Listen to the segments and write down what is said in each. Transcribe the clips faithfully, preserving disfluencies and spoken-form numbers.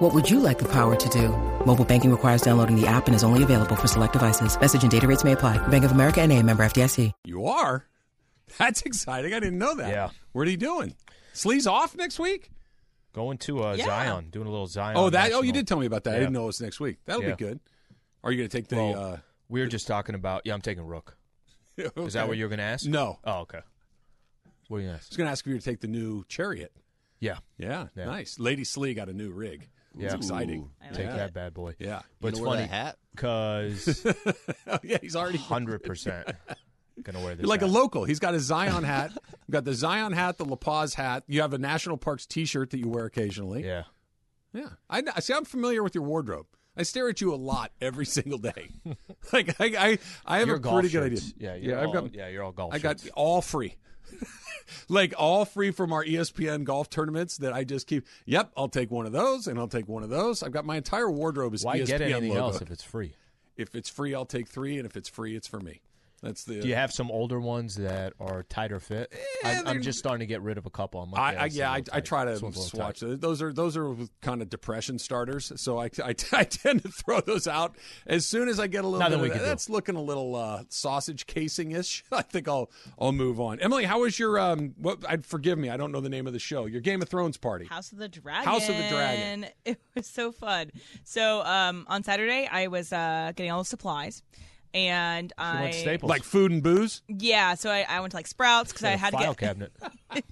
What would you like the power to do? Mobile banking requires downloading the app and is only available for select devices. Message and data rates may apply. Bank of America N A, member F D I C. You are? That's exciting. I didn't know that. Yeah. What are you doing? Sleeves off next week? Going to uh, yeah. Zion, doing a little Zion. Oh, that. National. Oh, you did tell me about that. Yeah. I didn't know it was next week. That'll yeah. be good. Are you going to take the well, uh, – we were the, just talking about – yeah, I'm taking Rook. Okay. Is that what you were going to ask? No. Oh, okay. What are you going to ask? I was going to ask if you were to take the new Chariot. Yeah. Yeah, yeah. Nice. Lady Slee got a new rig. Yeah. It's exciting. Like Take that. that bad boy. Yeah. But it's funny because oh, yeah, he's already one hundred percent going to wear this. You're like hat. A local. He's got his Zion hat. You've got the Zion hat, the La Paz hat. You have a National Parks T-shirt that you wear occasionally. Yeah. Yeah. I, I see. I'm familiar with your wardrobe. I stare at you a lot every single day. Like I, I, I have your a pretty good shirts. idea. Yeah. You're yeah. All, I've got. Yeah. You're all golf. I shirts. got all free. Like all free from our E S P N golf tournaments that I just keep. Yep, I'll take one of those, and I'll take one of those. I've got my entire wardrobe is E S P N logo. Why get anything else if it's free? If it's free, I'll take three, and if it's free, it's for me. That's the. Do you have some older ones that are tighter fit? Yeah, I, I'm just starting to get rid of a couple. I'm like, I, I, yeah, I, I try to swatch tight. Those are those are kind of depression starters, so I, I, I tend to throw those out as soon as I get a little. Bit of that. That's looking a little uh, sausage casing ish. I think I'll I'll move on. Emily, how was your? Um, what? I forgive me, I don't know the name of the show. Your Game of Thrones party. House of the Dragon. House of the Dragon. It was so fun. So um, on Saturday, I was uh, getting all the supplies. And she I went to Staples. Like food and booze. Yeah, so I, I went to like Sprouts because I had to get file cabinet. I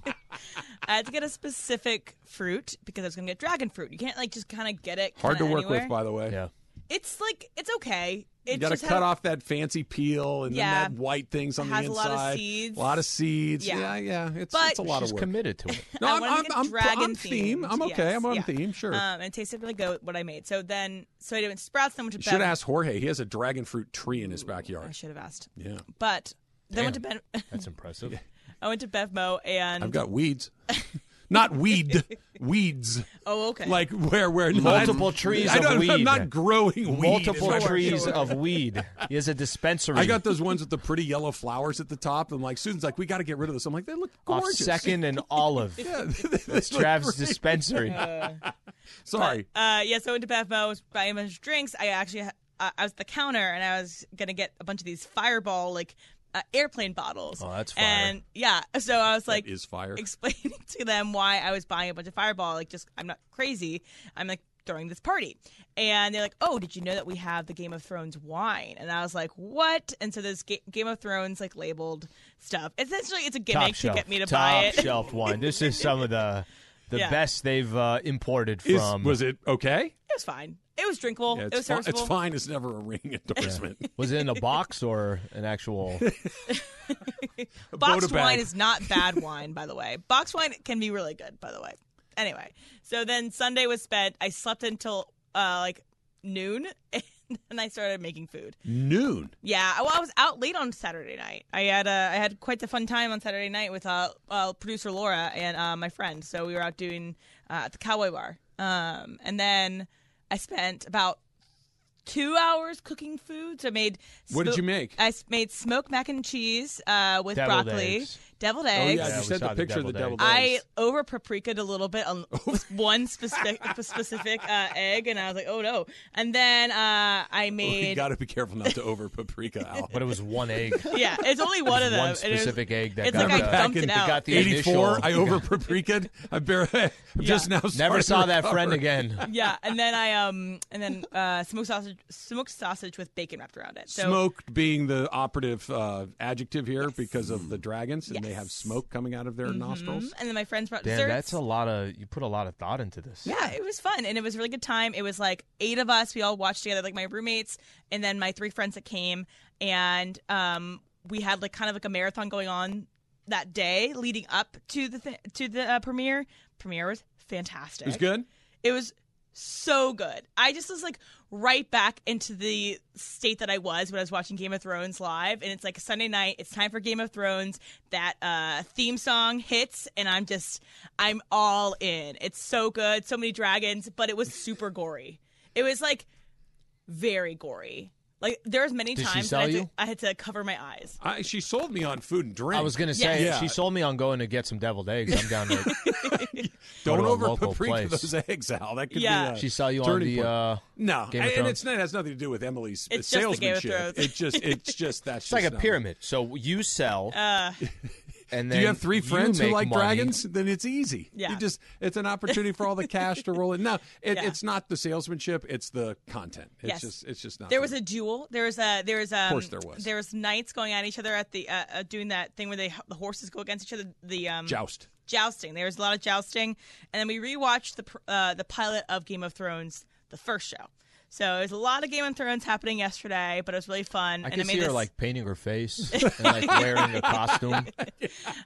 had to get a specific fruit because I was going to get dragon fruit. You can't like just kind of get it. Hard to work anywhere. With, by the way. Yeah, it's like it's okay. It you got to cut had... off that fancy peel and yeah. then that white things on the inside. Has a lot of seeds. A lot of seeds. Yeah, yeah. yeah. It's, but it's a lot of work. Committed to it. No, I'm, I'm, I'm, I'm on theme. I'm okay. Yes. I'm on yeah. theme, sure. Um, and it tasted really good, what I made. So then, so I did Sprouts, then went to bed. You should have asked Jorge. He has a dragon fruit tree in his backyard. Ooh, I should have asked. Yeah. But then Damn. went to bed. That's impressive. I went to BevMo and. I've got weeds. Not weed, weeds. Oh, okay. Like where, where multiple not, trees I don't, of weed. I'm not growing weed. Multiple trees sure. of weed. He has a dispensary. I got those ones with the pretty yellow flowers at the top. I'm like, Susan's like, we got to get rid of this. I'm like, they look gorgeous. Off Second and Olive. Yeah, that's Trav's dispensary. Uh, Sorry. But, uh, yeah, so I went to BevMo. I was buying a bunch of drinks. I actually, uh, I was at the counter and I was gonna get a bunch of these Fireball like. Uh, airplane bottles. Oh, that's fire. And yeah, so I was like, is fire. Explaining to them why I was buying a bunch of Fireball. Like, just I'm not crazy. I'm like throwing this party, and they're like, oh, did you know that we have the Game of Thrones wine? And I was like, what? And so there's Ga- Game of Thrones like labeled stuff. Essentially, it's a gimmick to get me to Top buy it. Top shelf wine. This is some of the the yeah. best they've uh, imported from. Is, was it okay? It was fine. It was drinkable. Yeah, it's it was serviceable. Fu- it's fine. It's never a ring endorsement. Yeah. Was it in a box or an actual? Boxed wine is not bad wine, by the way. Boxed wine can be really good, by the way. Anyway, so then Sunday was spent. I slept until uh, like noon, and then I started making food. Noon? Yeah. Well, I was out late on Saturday night. I had uh, I had quite the fun time on Saturday night with uh, uh, producer Laura and uh, my friend. So we were out doing uh, at the Cowboy Bar, um, and then. I spent about two hours cooking food. So I made. Sm- what did you make? I made smoked mac and cheese uh, with deviled broccoli, eggs. deviled eggs. Oh yeah, you sent the picture of the deviled eggs. eggs. I over paprikaed a little bit on one specific specific uh, egg, and I was like, oh no. And then uh, I made. Oh, you got to be careful not to over paprika out. But it was one egg. Yeah, it's only one of them. One specific it was, egg that it's got like the, I dumped it out. Got the eighty-four. I over paprikaed. I barely yeah. just now never saw that friend again. Yeah, and then I um and then uh, smoked sausage. Smoked sausage with bacon wrapped around it. So, smoked being the operative uh, adjective here yes. because of the dragons, and yes. they have smoke coming out of their mm-hmm. nostrils. And then my friends brought Damn, desserts. That's a lot of you put a lot of thought into this. Yeah, it was fun, and it was a really good time. It was like eight of us. We all watched together, like my roommates, and then my three friends that came, and um, we had like kind of like a marathon going on that day leading up to the th- to the uh, premiere. Premiere was fantastic. It was good. It was. so good. I just was like right back into the state that I was when I was watching Game of Thrones live, and it's like Sunday night, it's time for Game of Thrones, that uh, theme song hits, and I'm just, I'm all in. It's so good, so many dragons, but it was super gory. It was like very gory. Like, there was many Did times that I, to, I had to cover my eyes. I, she sold me on food and drink. I was going to say, yes. yeah. she sold me on going to get some deviled eggs. I'm down there. Don't over paprika those eggs, Al. That could yeah. be a She saw you on the uh, no, Game of Thrones. And it's not, it has nothing to do with Emily's it's salesmanship. Just the Game of Thrones. It just, it's just that's it's just like a pyramid. So you sell. Uh, and then do you have three friends who like money. dragons? Then it's easy. Yeah. You just It's an opportunity for all the cash to roll in. No, it, yeah. it's not the salesmanship. It's the content. It's yes. just it's just not. There was a duel. There was a there was um, of course there was. There was knights going at each other at the uh, uh, doing that thing where they the horses go against each other. The um, joust. Jousting. There was a lot of jousting, and then we rewatched the uh, the pilot of Game of Thrones, the first show. So there's a lot of Game of Thrones happening yesterday, but it was really fun. I can and I made see her this... like painting her face and like wearing a costume.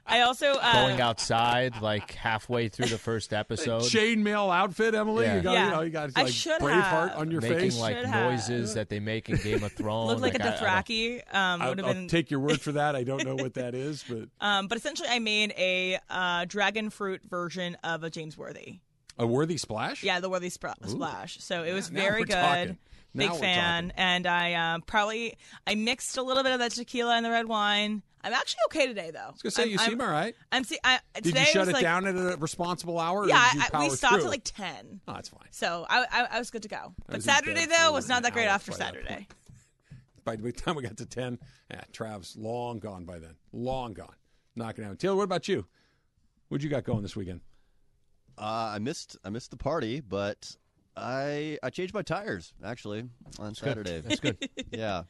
I also uh... going outside like halfway through the first episode. Chainmail outfit, Emily. Yeah. You got yeah. you know you got like Braveheart on your making, face, making like have. noises that they make in Game of Thrones. Looked like, like a Dothraki. Um, I'll, been... I'll take your word for that. I don't know what that is, but um, but essentially, I made a uh, dragon fruit version of a James Worthy. A Worthy Splash? Yeah, the Worthy spra- Splash. So it was yeah, very good. Big fan. And I um, probably I mixed a little bit of that tequila and the red wine. I'm actually okay today, though. I was going to say, I'm, you I'm, seem all right. I'm see- I, today did you shut it like, down at a responsible hour? Yeah, or did you power I, we stopped through? At like ten. Oh, that's fine. So I, I, I was good to go. But Saturday, though, was not that great after Saturday. By the time we got to ten, yeah, Trav's long gone by then. Long gone. Knocking out. Taylor, what about you? What'd you got going this weekend? Uh, I missed I missed the party, but I I changed my tires actually on That's Saturday. Good. That's good. Yeah,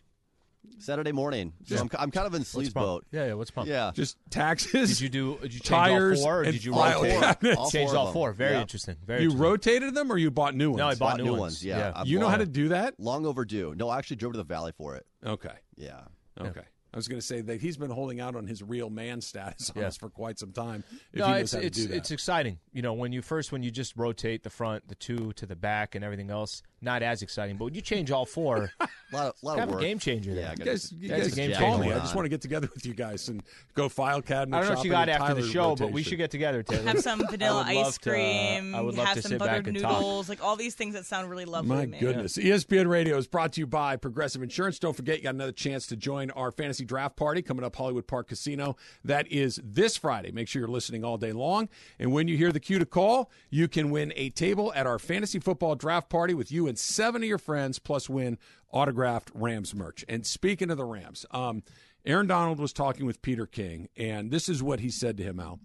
Saturday morning. So yeah. I'm I'm kind of in the sleaze boat. Yeah, yeah. What's pumped? Yeah, just taxes. Did you do? Did you change tires all four? Or did you all rotate? Four. All changed four all four. Very yeah. interesting. Very. You interesting. rotated them, or you bought new ones? No, I bought, bought new ones. ones. Yeah, yeah. You know how to do that? Long overdue. No, I actually drove to the Valley for it. Okay. Yeah. Okay. Yeah. I was going to say that he's been holding out on his real man status on yeah. us for quite some time. If no, he it's it's, it's exciting. You know, when you first when you just rotate the front, the two to the back, and everything else, not as exciting. But when you change all four, a lot of, lot it's kind of, of a game changer. Yeah, there. Guys, you guys, game changer. I just want to get together with you guys and go file cabinet. I don't know what you got after Tyler the show, rotation. But we should get together. Taylor. Have some vanilla ice cream. To, uh, I would love have to some sit buttered back noodles. Like all these things that sound really lovely. My to me. goodness, yeah. E S P N Radio is brought to you by Progressive Insurance. Don't forget, you got another chance to join our fantasy draft party coming up Hollywood Park Casino. That is this Friday. Make sure you're listening all day long. And when you hear the cue to call, you can win a table at our fantasy football draft party with you and seven of your friends, plus win autographed Rams merch. And speaking of the Rams, um, Aaron Donald was talking with Peter King, and this is what he said to him, Al.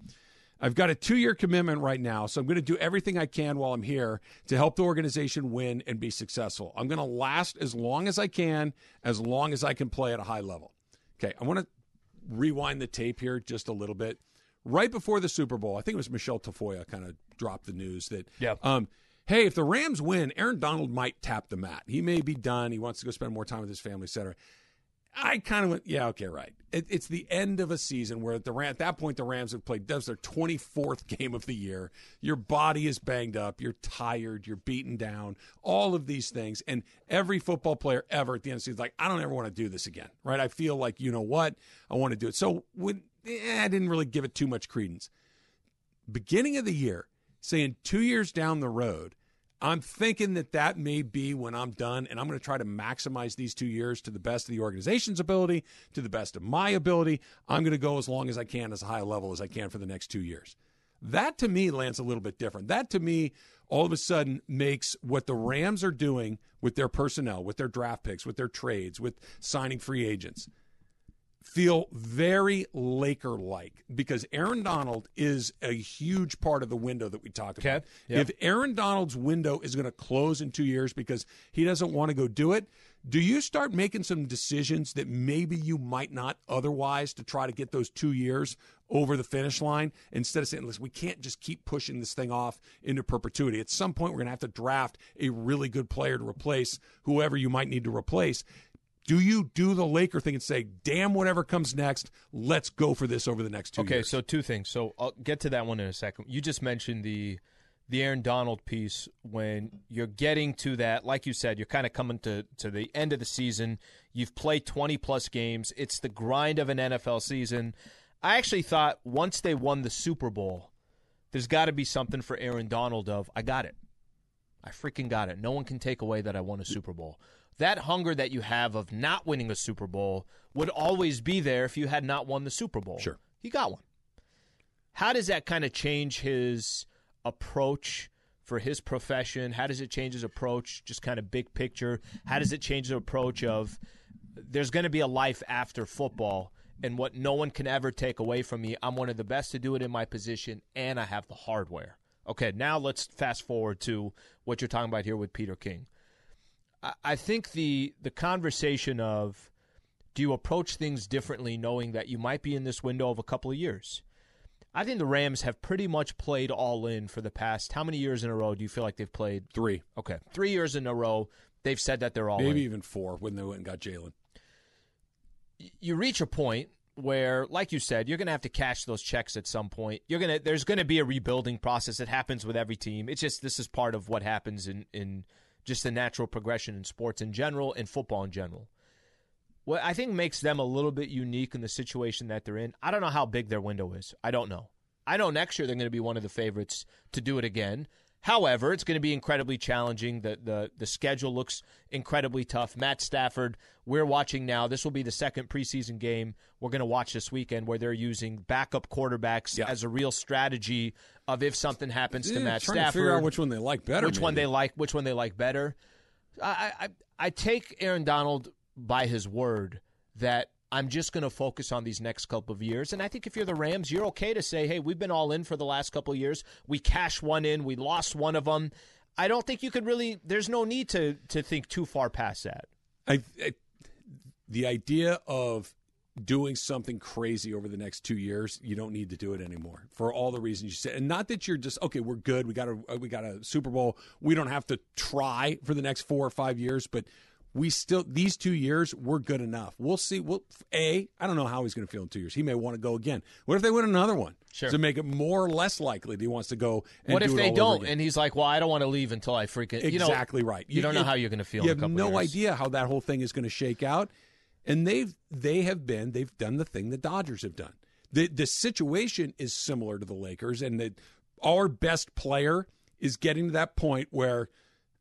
I've got a two-year commitment right now, so I'm going to do everything I can while I'm here to help the organization win and be successful. I'm going to last as long as I can, as long as I can play at a high level. Okay, I want to rewind the tape here just a little bit. Right before the Super Bowl, I think it was Michelle Tafoya kind of dropped the news that, yeah. um, hey, if the Rams win, Aaron Donald might tap the mat. He may be done. He wants to go spend more time with his family, et cetera. I kind of went, yeah, okay, right. It, it's the end of a season where the Ram, at that point the Rams have played, that was their twenty-fourth game of the year. Your body is banged up. You're tired. You're beaten down. All of these things. And every football player ever at the end of the season is like, I don't ever want to do this again, right? I feel like, you know what, I want to do it. So when, eh, I didn't really give it too much credence. Beginning of the year, saying two years down the road, I'm thinking that that may be when I'm done, and I'm going to try to maximize these two years to the best of the organization's ability, to the best of my ability. I'm going to go as long as I can, as high a level as I can for the next two years. That, to me, lands a little bit different. That, to me, all of a sudden makes what the Rams are doing with their personnel, with their draft picks, with their trades, with signing free agents, feel very Laker-like, because Aaron Donald is a huge part of the window that we talk about. Okay. Yep. If Aaron Donald's window is going to close in two years because he doesn't want to go do it, do you start making some decisions that maybe you might not otherwise to try to get those two years over the finish line instead of saying, listen, we can't just keep pushing this thing off into perpetuity. At some point, we're going to have to draft a really good player to replace whoever you might need to replace. Do you do the Laker thing and say, damn, whatever comes next, let's go for this over the next two okay, years? Okay, so two things. So I'll get to that one in a second. You just mentioned the the Aaron Donald piece when you're getting to that, like you said, you're kind of coming to, to the end of the season. You've played twenty-plus games. It's the grind of an N F L season. I actually thought once they won the Super Bowl, there's got to be something for Aaron Donald of, I got it. I freaking got it. No one can take away that I won a Super Bowl. That hunger that you have of not winning a Super Bowl would always be there if you had not won the Super Bowl. Sure. He got one. How does that kind of change his approach for his profession? How does it change his approach, just kind of big picture? How does it change the approach of there's going to be a life after football and what no one can ever take away from me? I'm one of the best to do it in my position, and I have the hardware. Okay, now let's fast forward to what you're talking about here with Peter King. I think the the conversation of do you approach things differently knowing that you might be in this window of a couple of years? I think the Rams have pretty much played all in for the past. How many years in a row do you feel like they've played? Three. Okay. Three years in a row, they've said that they're all Maybe in. Maybe even four when they went and got Jalen. You reach a point where, like you said, you're going to have to cash those checks at some point. You're gonna There's going to be a rebuilding process. It happens with every team. It's just this is part of what happens in, in just the natural progression in sports in general and football in general. What I think makes them a little bit unique in the situation that they're in, I don't know how big their window is. I don't know. I know next year they're going to be one of the favorites to do it again. However, it's going to be incredibly challenging. The, the, the schedule looks incredibly tough. Matt Stafford, we're watching now. This will be the second preseason game we're going to watch this weekend where they're using backup quarterbacks yeah. as a real strategy of if something happens yeah, to Matt Stafford. Trying to figure out which one they like better. Which maybe. one they like. Which one they like better. I I, I take Aaron Donald by his word that I'm just going to focus on these next couple of years. And I think if you're the Rams, you're okay to say, hey, we've been all in for the last couple of years. We cashed one in. We lost one of them. I don't think you could really – there's no need to to think too far past that. I, I The idea of doing something crazy over the next two years, you don't need to do it anymore for all the reasons you said. And not that you're just, okay, we're good. We got a, we got a Super Bowl. We don't have to try for the next four or five years, but – we still, these two years, we're good enough. We'll see. We'll, A, I don't know how he's going to feel in two years. He may want to go again. What if they win another one? Sure. To make it more or less likely that he wants to go and What do if it they all don't? And he's like, well, I don't want to leave until I freaking. Exactly you know, right. You, you don't know it, how you're going to feel in a couple years. You have no idea how that whole thing is going to shake out. And they've, they have been, they've done the thing the Dodgers have done. The, the situation is similar to the Lakers, and the, our best player is getting to that point where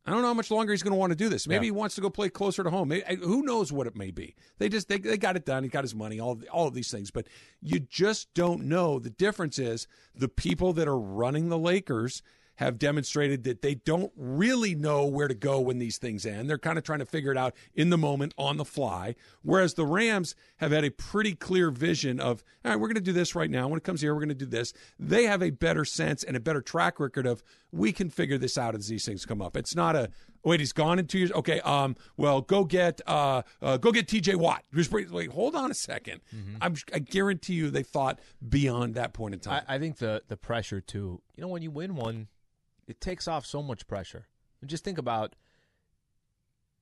I don't know how much longer he's going to want to do this. Maybe yeah. he wants to go play closer to home. Maybe, who knows what it may be? They just they, they got it done. He got his money, all, all of these things. But you just don't know. The difference is the people that are running the Lakers have demonstrated that they don't really know where to go when these things end. They're kind of trying to figure it out in the moment, on the fly, whereas the Rams have had a pretty clear vision of, all right, we're going to do this right now. When it comes here, we're going to do this. They have a better sense and a better track record of, we can figure this out as these things come up. It's not a, wait, he's gone in two years? Okay, um, well, go get uh, uh, go get T J Watt. Wait, hold on a second. Mm-hmm. I'm, I guarantee you they thought beyond that point in time. I, I think the the pressure, too. You know, when you win one, it takes off so much pressure. And just think about,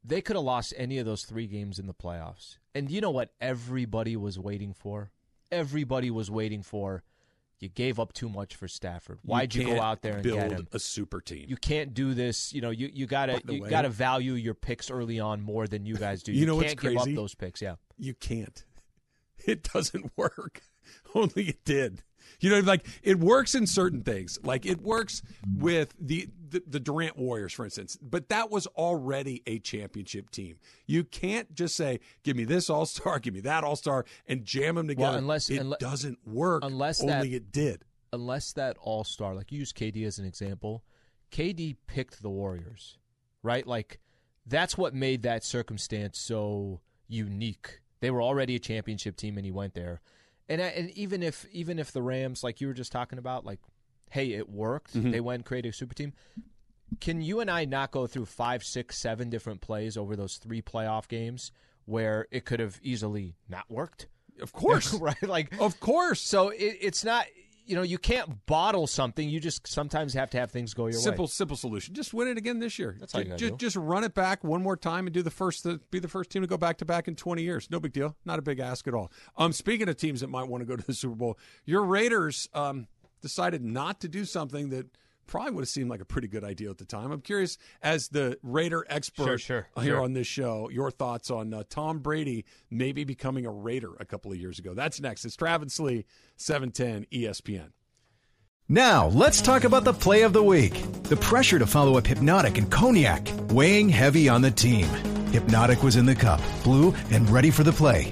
they could have lost any of those three games in the playoffs. And you know what everybody was waiting for? Everybody was waiting for, you gave up too much for Stafford. Why'd you, you go out there and build get him? a super team? You can't do this. You know, you, you gotta you way, gotta value your picks early on more than you guys do. You, you know can't what's give crazy? up those picks. Yeah, you can't. It doesn't work. Only it did. You know, like it works in certain things. Like it works with the, the the Durant Warriors, for instance. But that was already a championship team. You can't just say, "Give me this all star, give me that all star," and jam them together. Well, unless it unless, doesn't work. Unless only that, it did. Unless that all star, like you use K D as an example. K D picked the Warriors, right? Like that's what made that circumstance so unique. They were already a championship team, and he went there. And and even if even if the Rams, like you were just talking about, like, hey, it worked. Mm-hmm. They went and created a super team. Can you and I not go through five, six, seven different plays over those three playoff games where it could have easily not worked? Of course. Right? Like, of course. So it, it's not, you know, you can't bottle something. You just sometimes have to have things go your simple, way. Simple, simple solution. Just win it again this year. That's how you gotta do. Just, just run it back one more time and do the first. Be the first team to go back to back in twenty years. No big deal. Not a big ask at all. Um, speaking of teams that might want to go to the Super Bowl, your Raiders um decided not to do something that probably would have seemed like a pretty good idea at the time. I'm curious, as the Raider expert sure, sure, here sure. on this show, your thoughts on uh, Tom Brady maybe becoming a Raider a couple of years ago. That's next. It's Travis Lee, seven ten E S P N. Now, let's talk about the play of the week. The pressure to follow up Hypnotic and Cognac, weighing heavy on the team. Hypnotic was in the cup, blue, and ready for the play.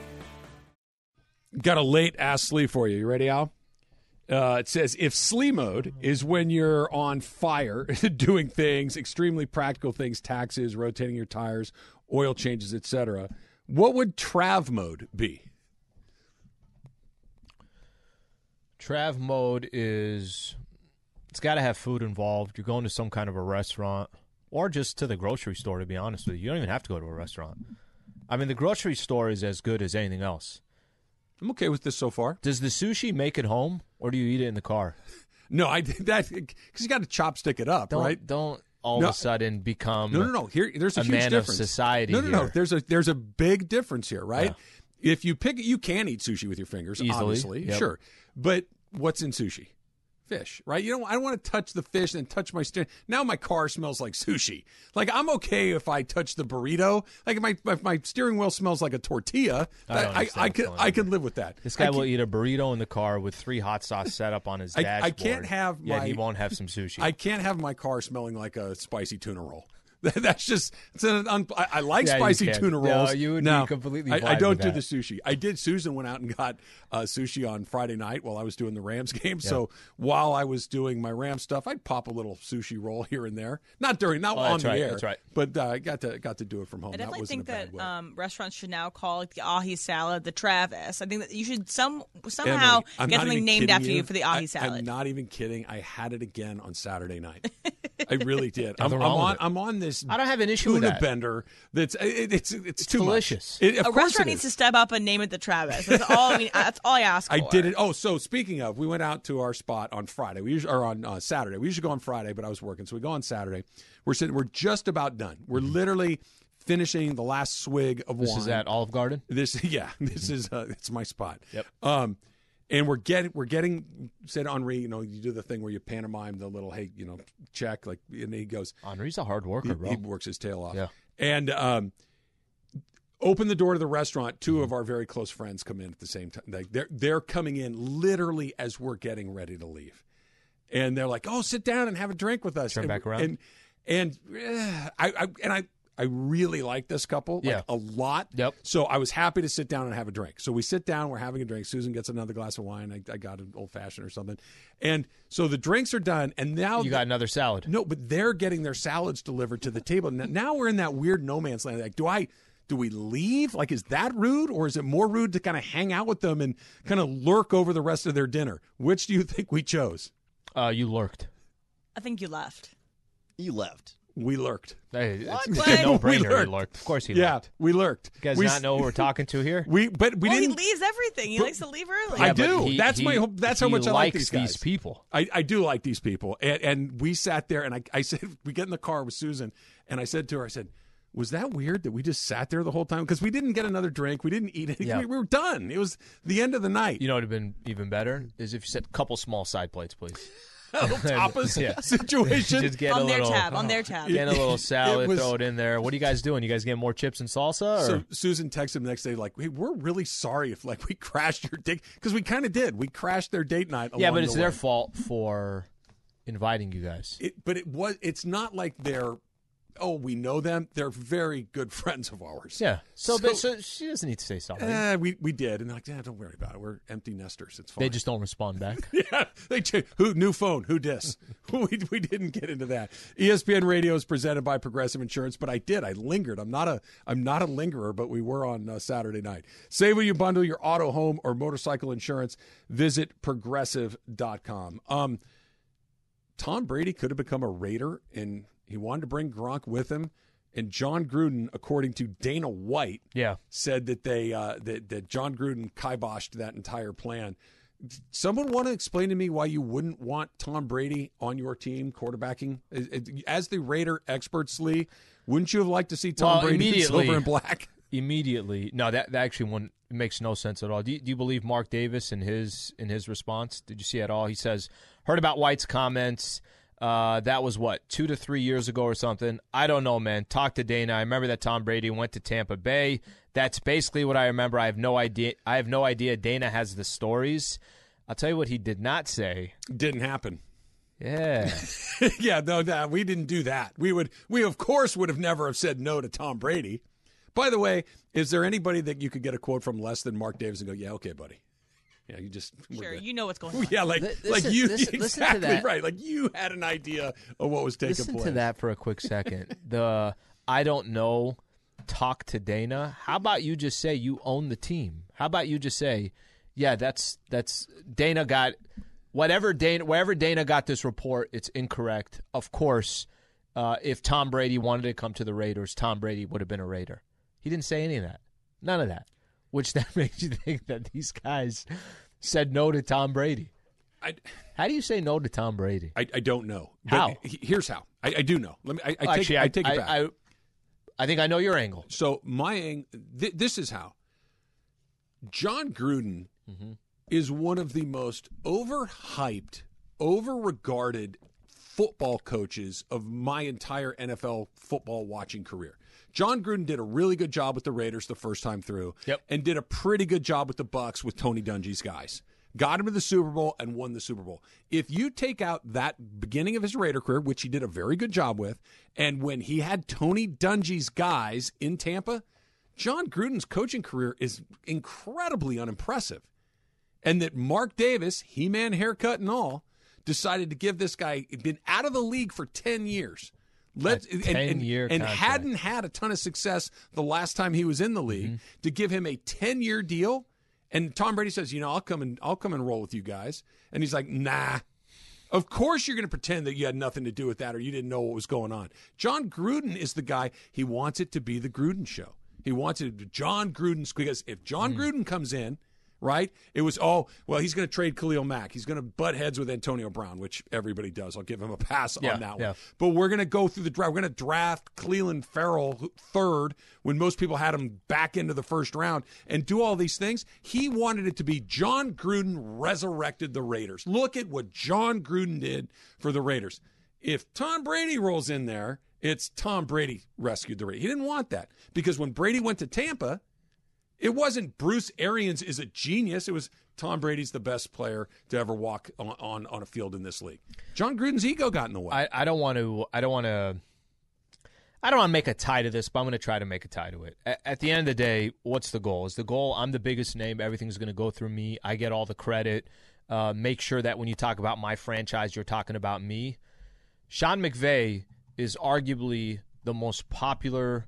Got a late ass Slee for you. You ready, Al? Uh, it says, if Slee mode is when you're on fire, doing things, extremely practical things, taxes, rotating your tires, oil changes, et cetera, what would Trav mode be? Trav mode is, it's got to have food involved. You're going to some kind of a restaurant or just to the grocery store, to be honest with you. You don't even have to go to a restaurant. I mean, the grocery store is as good as anything else. I'm okay with this so far. Does the sushi make it home, or do you eat it in the car? No, I did that because you got to chopstick it up, don't, right? Don't all no, of a sudden become no, no, no. Here, there's a, a huge man difference. Of society. No, no, here. no. There's a there's a big difference here, right? Yeah. If you pick, you can eat sushi with your fingers, easily, obviously, yep. sure. But what's in sushi? Fish, right? You know, I don't want to touch the fish and touch my st- now my car smells like sushi. Like, I'm okay if I touch the burrito. Like, if my if my steering wheel smells like a tortilla, I I, I, I could I could live with that. This guy I will eat a burrito in the car with three hot sauce set up on his I, dashboard. I can't have my. Yeah, he won't have some sushi. I can't have my car smelling like a spicy tuna roll. That's just it's an un, I, I like yeah, spicy tuna rolls. No, you would no, be completely. I, I don't do that. The sushi. I did. Susan went out and got uh, sushi on Friday night while I was doing the Rams game. Yeah. So while I was doing my Rams stuff, I'd pop a little sushi roll here and there. Not during, not oh, on the right, air. That's right. But I uh, got to got to do it from home. I definitely that think that um, restaurants should now call like, the ahi salad the Travis. I think that you should some somehow Emily, get something named after you. you for the ahi I, salad. I'm not even kidding. I had it again on Saturday night. I really did. I'm, I'm on. I'm on this. I don't have an issue with that. Bender, that's it, it's it's, it's too delicious. Much. It, of a course restaurant it needs to step up and name it the Travis. That's all. We, that's all I ask. For. I did it. Oh, so speaking of, we went out to our spot on Friday. We usually, or on uh, Saturday. We usually go on Friday, but I was working, so we go on Saturday. We're sitting. We're just about done. We're mm-hmm. literally finishing the last swig of this wine. This is at Olive Garden. This, yeah, this mm-hmm. is uh, it's my spot. Yep. Um, And we're getting, we're getting, said Henri, you know, you do the thing where you pantomime the little, hey, you know, check, like, and he goes. Henri's a hard worker, he, bro. He works his tail off. Yeah. And um, open the door to the restaurant. Two mm-hmm. of our very close friends come in at the same time. Like they're they're coming in literally as we're getting ready to leave. And they're like, oh, sit down and have a drink with us. Turn and, back around. And, and, uh, I, I, and I I really like this couple like, yeah. a lot. Yep. So I was happy to sit down and have a drink. So we sit down. We're having a drink. Susan gets another glass of wine. I, I got an old-fashioned or something. And so the drinks are done. And now You the, got another salad. No, but they're getting their salads delivered to the table. Now, now we're in that weird no man's land. Like, do I – do we leave? Like, is that rude? Or is it more rude to kind of hang out with them and kind of lurk over the rest of their dinner? Which do you think we chose? Uh, you lurked. I think you left. You left. We lurked. Hey, what? It's a no-brainer. Lurked. He lurked. Of course he yeah, lurked. Yeah, we lurked. You guys we, not know who we're talking to here? We, but we well, didn't. He leaves everything. He but, likes to leave early. Yeah, I do. He, that's he, my. That's how much I like these guys. He likes these people. I, I do like these people. And, and we sat there, and I, I said, we get in the car with Susan, and I said to her, I said, was that weird that we just sat there the whole time? Because we didn't get another drink. We didn't eat anything. Yeah. We were done. It was the end of the night. You know what would have been even better is if you said, couple small side plates, please. A little tapas yeah. situation. Just get on a their little, tab, on their tab. Get a little salad, it was, throw it in there. What are you guys doing? You guys getting more chips and salsa? Or? So Susan texted him the next day, like, hey, we're really sorry if, like, we crashed your date. Because we kind of did. We crashed their date night along Yeah, but it's the their way. Fault for inviting you guys. It, but it was. It's not like they're oh, we know them. They're very good friends of ours. Yeah. So, so, but, so she doesn't need to say something. Eh, we, we did. And they're like, yeah, don't worry about it. We're empty nesters. It's fine. They just don't respond back. Yeah. They ch- who New phone. Who dis? we, we didn't get into that. E S P N Radio is presented by Progressive Insurance, but I did. I lingered. I'm not a, I'm not a lingerer, but we were on uh, Saturday night. Save when you bundle your auto, home, or motorcycle insurance. Visit Progressive dot com. Um, Tom Brady could have become a Raider, and he wanted to bring Gronk with him. And John Gruden, according to Dana White, yeah. said that they uh, that, that John Gruden kiboshed that entire plan. Someone want to explain to me why you wouldn't want Tom Brady on your team quarterbacking? As the Raider experts, Lee, wouldn't you have liked to see Tom well, Brady in silver and black? Immediately. No, that, that actually wouldn't, it makes no sense at all. Do you, do you believe Mark Davis in his in his response? Did you see it at all? He says, heard about White's comments. Uh, that was, what, two to three years ago or something? I don't know, man. Talk to Dana. I remember that Tom Brady went to Tampa Bay. That's basically what I remember. I have no idea. I have no idea. Dana has the stories. I'll tell you what he did not say. Didn't happen. Yeah. yeah, no, no, we didn't do that. We, would, we, of course, would have never have said no to Tom Brady. By the way, is there anybody that you could get a quote from less than Mark Davis and go, yeah, okay, buddy. Yeah, you just sure you know what's going on. Yeah, like listen, like you listen, exactly listen to that. Right. Like you had an idea of what was taking listen place. Listen to that for a quick second. the I don't know. Talk to Dana. How about you just say you own the team? How about you just say, yeah, that's that's Dana got whatever Dana wherever Dana got this report. It's incorrect. Of course, uh, if Tom Brady wanted to come to the Raiders, Tom Brady would have been a Raider. He didn't say any of that. None of that. Which that makes you think that these guys said no to Tom Brady. I, how do you say no to Tom Brady? I, I don't know. How? But here's how. I, I do know. Let me. I, I Actually, take, I, I take I, it back. I, I think I know your angle. So my angle, th- this is how. John Gruden mm-hmm. is one of the most overhyped, overregarded football coaches of my entire N F L football watching career. John Gruden did a really good job with the Raiders the first time through, yep. and did a pretty good job with the Bucs with Tony Dungy's guys. Got him to the Super Bowl and won the Super Bowl. If you take out that beginning of his Raider career, which he did a very good job with, and when he had Tony Dungy's guys in Tampa, John Gruden's coaching career is incredibly unimpressive. And that Mark Davis, He-Man haircut and all, decided to give this guy, he'd been out of the league for ten years. Let and, and, and hadn't had a ton of success the last time he was in the league mm-hmm. to give him a ten-year deal, and Tom Brady says, "You know, I'll come and I'll come and roll with you guys," and he's like, "Nah, of course you're going to pretend that you had nothing to do with that or you didn't know what was going on." John Gruden is the guy. He wants it to be the Gruden show. He wants it to John Gruden's because if John mm-hmm. Gruden comes in. Right? It was, oh, well, he's going to trade Khalil Mack. He's going to butt heads with Antonio Brown, which everybody does. I'll give him a pass yeah, on that one. Yeah. But we're going to go through the draft. We're going to draft Cleveland Farrell third when most people had him back into the first round and do all these things. He wanted it to be John Gruden resurrected the Raiders. Look at what John Gruden did for the Raiders. If Tom Brady rolls in there, it's Tom Brady rescued the Raiders. He didn't want that because when Brady went to Tampa, it wasn't Bruce Arians is a genius. It was Tom Brady's the best player to ever walk on, on, on a field in this league. John Gruden's ego got in the way. I, I don't want to. I don't want to. I don't want to make a tie to this, but I'm going to try to make a tie to it. At, at the end of the day, what's the goal? Is the goal I'm the biggest name? Everything's going to go through me. I get all the credit. Uh, make sure that when you talk about my franchise, you're talking about me. Sean McVay is arguably the most popular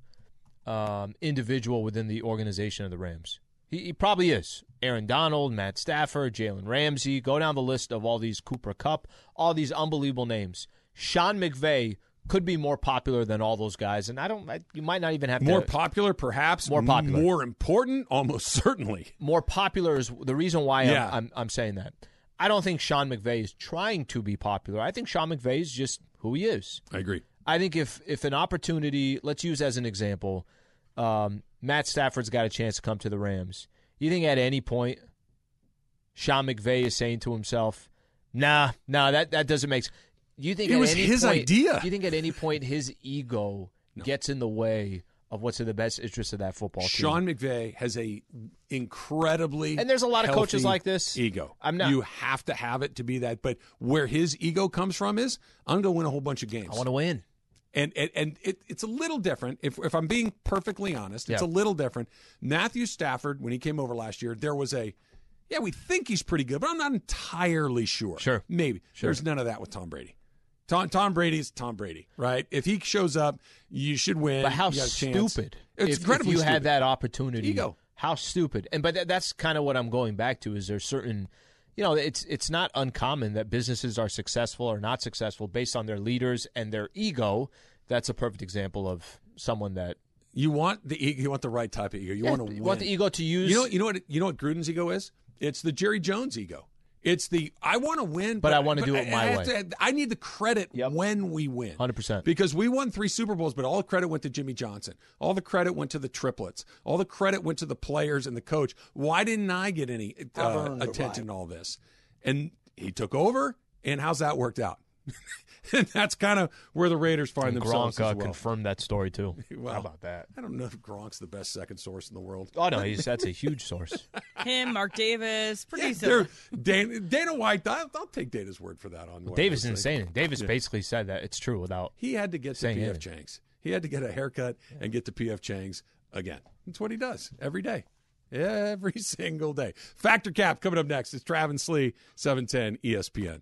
Um, individual within the organization of the Rams. He, he probably is. Aaron Donald, Matt Stafford, Jalen Ramsey, go down the list of all these Cooper Kupp, all these unbelievable names. Sean McVay could be more popular than all those guys, and I don't. I, you might not even have more to, popular, perhaps more popular, more important, almost certainly. More popular is the reason why yeah. I'm, I'm I'm saying that. I don't think Sean McVay is trying to be popular. I think Sean McVay is just who he is. I agree. I think if if an opportunity, let's use as an example, um, Matt Stafford's got a chance to come to the Rams. You think at any point Sean McVay is saying to himself, nah, nah, that, that doesn't make sense. You think it at was any his point, idea. You think at any point his ego no. gets in the way of what's in the best interest of that football Sean team? Sean McVay has a incredibly and there's a lot of coaches like this. Ego. I'm not. You have to have it to be that. But where his ego comes from is, I'm going to win a whole bunch of games. I want to win. And and, and it, it's a little different. If if I'm being perfectly honest, it's yeah. a little different. Matthew Stafford, when he came over last year, there was a, yeah, we think he's pretty good, but I'm not entirely sure. Sure. Maybe. Sure. There's none of that with Tom Brady. Tom Tom Brady's Tom Brady, right? If he shows up, you should win. But how stupid. It's if, incredibly if you stupid. Had that opportunity. Ego. How stupid. And but that, that's kind of what I'm going back to is there's certain, you know, it's it's not uncommon that businesses are successful or not successful based on their leaders and their ego. That's a perfect example of someone that you want the you want the right type of ego. You yeah, want to win. You want the ego to use. You know you know what you know what Gruden's ego is? It's the Jerry Jones ego. It's the, I want to win. But, but I want to do it my I way. To, I need the credit yep. when we win. one hundred percent. Because we won three Super Bowls, but all the credit went to Jimmy Johnson. All the credit went to the triplets. All the credit went to the players and the coach. Why didn't I get any uh, attention in all this? And he took over, and how's that worked out? And that's kind of where the Raiders find and themselves. Gronk uh, as well. confirmed that story, too. Well, how about that? I don't know if Gronk's the best second source in the world. Oh, no, he's, that's a huge source. Him, Mark Davis, pretty yeah, similar. Dana, Dana White, I'll, I'll take Dana's word for that. On well, Davis didn't say anything. Davis yeah. basically said that it's true without He had to get to P F anything. Chang's. He had to get a haircut yeah. and get to P F Chang's again. That's what he does every day. Every single day. Factor Cap coming up next. It's Travis Slee, seven ten E S P N.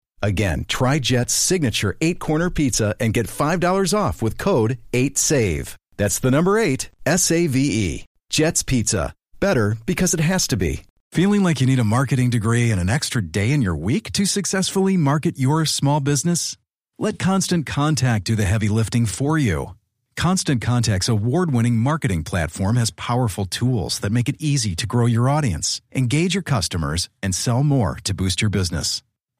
Again, try Jet's signature eight-corner pizza and get five dollars off with code eight save. That's the number eight, S A V E. Jet's Pizza. Better because it has to be. Feeling like you need a marketing degree and an extra day in your week to successfully market your small business? Let Constant Contact do the heavy lifting for you. Constant Contact's award-winning marketing platform has powerful tools that make it easy to grow your audience, engage your customers, and sell more to boost your business.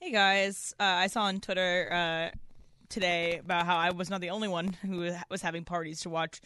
Hey guys, uh, I saw on Twitter uh, today about how I was not the only one who was having parties to watch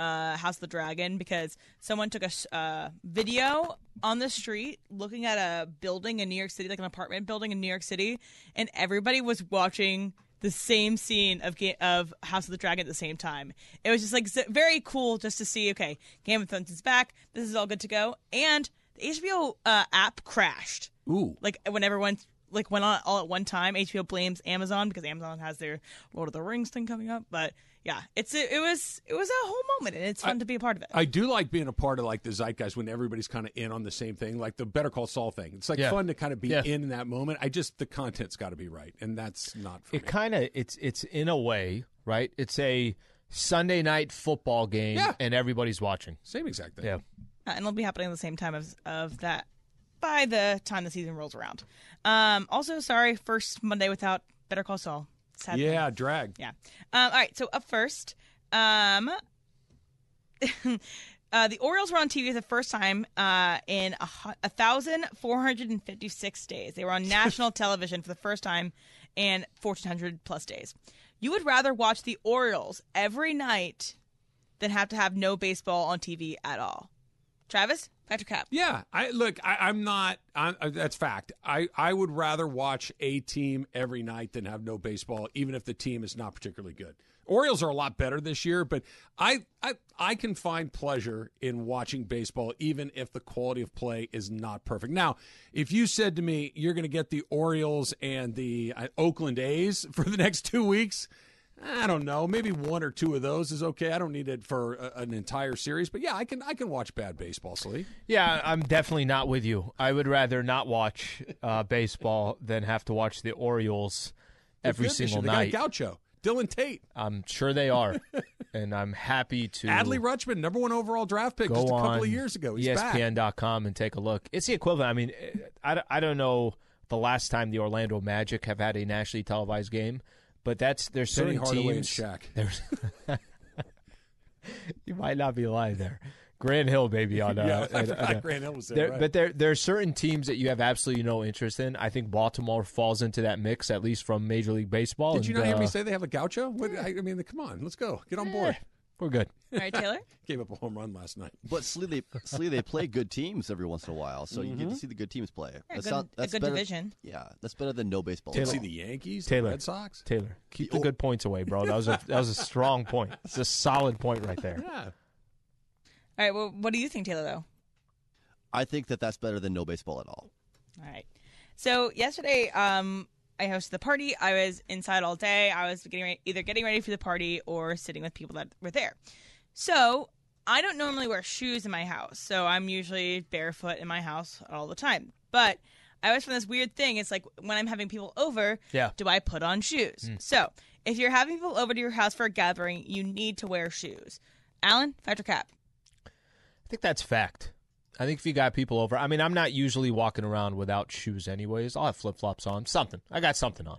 uh, House of the Dragon, because someone took a uh, video on the street looking at a building in New York City, like an apartment building in New York City, and everybody was watching the same scene of Ga- of House of the Dragon at the same time. It was just like very cool just to see, okay, Game of Thrones is back, this is all good to go, and the H B O uh, app crashed. Ooh. Like when everyone... Like, went on all at one time. H B O blames Amazon because Amazon has their Lord of the Rings thing coming up. But, yeah, it's a, it was it was a whole moment, and it's fun I, to be a part of it. I do like being a part of, like, the zeitgeist when everybody's kind of in on the same thing, like the Better Call Saul thing. It's, like, yeah. fun to kind of be yeah. in that moment. I just, the content's got to be right, and that's not for it me. It kind of, it's, it's in a way, right? It's a Sunday night football game, yeah. and everybody's watching. Same exact thing. Yeah. Uh, and it'll be happening at the same time as of that. By the time the season rolls around. Um, also, sorry, first Monday without Better Call Saul. Sad yeah, thing. drag. Yeah. Um, all right, so up first, um, uh, the Orioles were on T V for the first time uh, in one thousand four hundred fifty-six days. They were on national television for the first time in fourteen hundred plus days. You would rather watch the Orioles every night than have to have no baseball on T V at all. Travis? Factor Cap. Yeah, I look. I, I'm not. I'm, uh, that's fact. I, I would rather watch a team every night than have no baseball, even if the team is not particularly good. Orioles are a lot better this year, but I I I can find pleasure in watching baseball, even if the quality of play is not perfect. Now, if you said to me you're going to get the Orioles and the uh, Oakland A's for the next two weeks. I don't know. Maybe one or two of those is okay. I don't need it for a, an entire series. But, yeah, I can I can watch bad baseball, Slee. Yeah, I'm definitely not with you. I would rather not watch uh, baseball than have to watch the Orioles every single night. They got a Gaucho, Dylan Tate. I'm sure they are. and I'm happy to. Adley Rutschman, number one overall draft pick just a couple of years ago. He's back. E S P N dot com and take a look. It's the equivalent. I mean, I, I don't know the last time the Orlando Magic have had a nationally televised game, but that's there's certain teams. Shaq. There's, you might not be lying there. Grand Hill, baby. On, uh, yeah, I forgot on, uh, Grand Hill was there, there right. But there, there are certain teams that you have absolutely no interest in. I think Baltimore falls into that mix, at least from Major League Baseball. Did and, you not uh, hear me say they have a gaucho? What, I, I mean, come on. Let's go. Get on board. We're good. All right, Taylor? Gave up a home run last night. But Slee, they, they play good teams every once in a while, so mm-hmm. you get to see the good teams play. Yeah, that's good, not, that's a good better, division. Yeah, that's better than no baseball. You see the Yankees, Taylor, the Red Sox. Taylor, keep the, the good points away, bro. That was a, that was a strong point. It's a solid point right there. Yeah. All right, well, what do you think, Taylor, though? I think that that's better than no baseball at all. All right. So yesterday um, I hosted the party. I was inside all day. I was getting ready, either getting ready for the party or sitting with people that were there. So I don't normally wear shoes in my house, so I'm usually barefoot in my house all the time. But I always find this weird thing. It's like when I'm having people over, yeah. do I put on shoes? Mm. So if you're having people over to your house for a gathering, you need to wear shoes. Alan, fight your cap. I think that's fact. I think if you got people over, I mean, I'm not usually walking around without shoes anyways. I'll have flip-flops on, something. I got something on.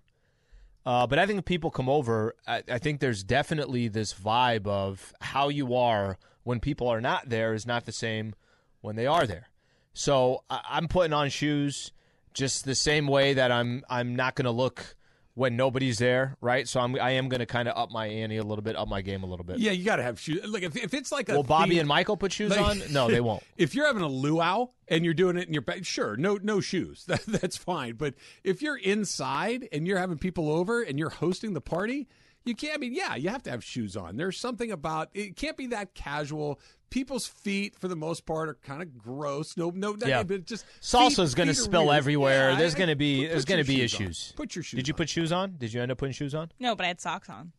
Uh, but I think if people come over, I, I think there's definitely this vibe of how you are when people are not there is not the same when they are there. So I, I'm putting on shoes just the same way that I'm I'm not going to look when nobody's there, right? So I'm, I am going to kind of up my ante a little bit, up my game a little bit. Yeah, you got to have shoes. Look, if, if it's like a... Will Bobby theme, and Michael put shoes like, on? No, they won't. If you're having a luau and you're doing it in your bed, sure, no no shoes. That, that's fine. But if you're inside and you're having people over and you're hosting the party, you can't... I mean, yeah, you have to have shoes on. There's something about... It can't be that casual. People's feet, for the most part, are kind of gross. No, no, yeah. But just salsa's going to spill weird. everywhere. Yeah, there's going to be put, there's going to be issues. On. Put your shoes. Did you on. put shoes on? Did you end up putting shoes on? No, but I had socks on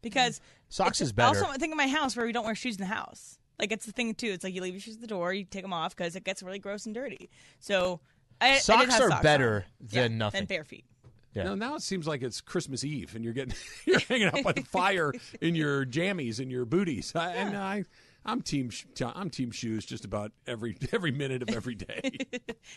because socks is better. Also, I think in my house where we don't wear shoes in the house, like it's the thing too. It's like you leave your shoes at the door, you take them off because it gets really gross and dirty. So I, socks I did have are socks better on. than yeah, nothing. Than bare feet. Yeah. Now, now it seems like it's Christmas Eve and you're getting you're hanging out by the fire in your jammies and your booties. I, yeah. And I. I'm team. I'm team shoes. Just about every every minute of every day.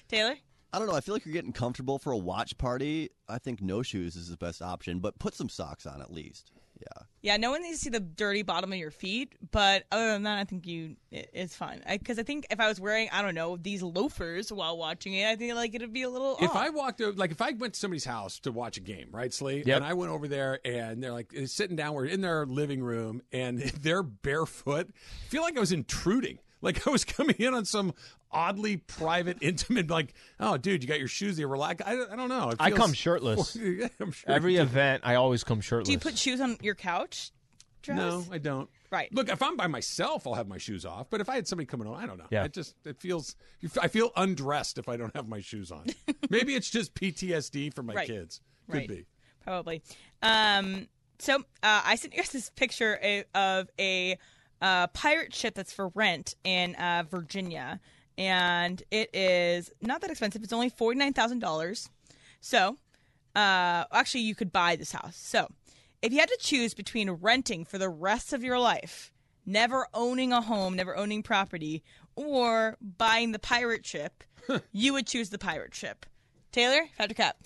Taylor, I don't know. I feel like you're getting comfortable for a watch party. I think no shoes is the best option, but put some socks on at least. Yeah. Yeah. No one needs to see the dirty bottom of your feet, but other than that, I think you it, it's fine. Because I, I think if I was wearing, I don't know, these loafers while watching it, I think like it'd be a little. If off. I walked over, like if I went to somebody's house to watch a game, right, Slee? Yep. And I went over there, and they're like sitting down, we're in their living room, and they're barefoot. I feel like I was intruding. Like I was coming in on some oddly private, intimate. Like, oh, dude, you got your shoes. You relax. I, I don't know. It feels, I come shirtless. Yeah, I'm sure every event, I always come shirtless. Do you put shoes on your couch? Dress? No, I don't. Right. Look, if I'm by myself, I'll have my shoes off. But if I had somebody coming on, I don't know. Yeah. It just it feels. I feel undressed if I don't have my shoes on. Maybe it's just P T S D for my right. kids. Could right. be. Probably. Um. So uh, I sent you guys this picture of a. A uh, pirate ship that's for rent in uh, Virginia, and it is not that expensive. It's only forty-nine thousand dollars. So, uh, actually, you could buy this house. So, if you had to choose between renting for the rest of your life, never owning a home, never owning property, or buying the pirate ship, you would choose the pirate ship. Taylor, five to cap.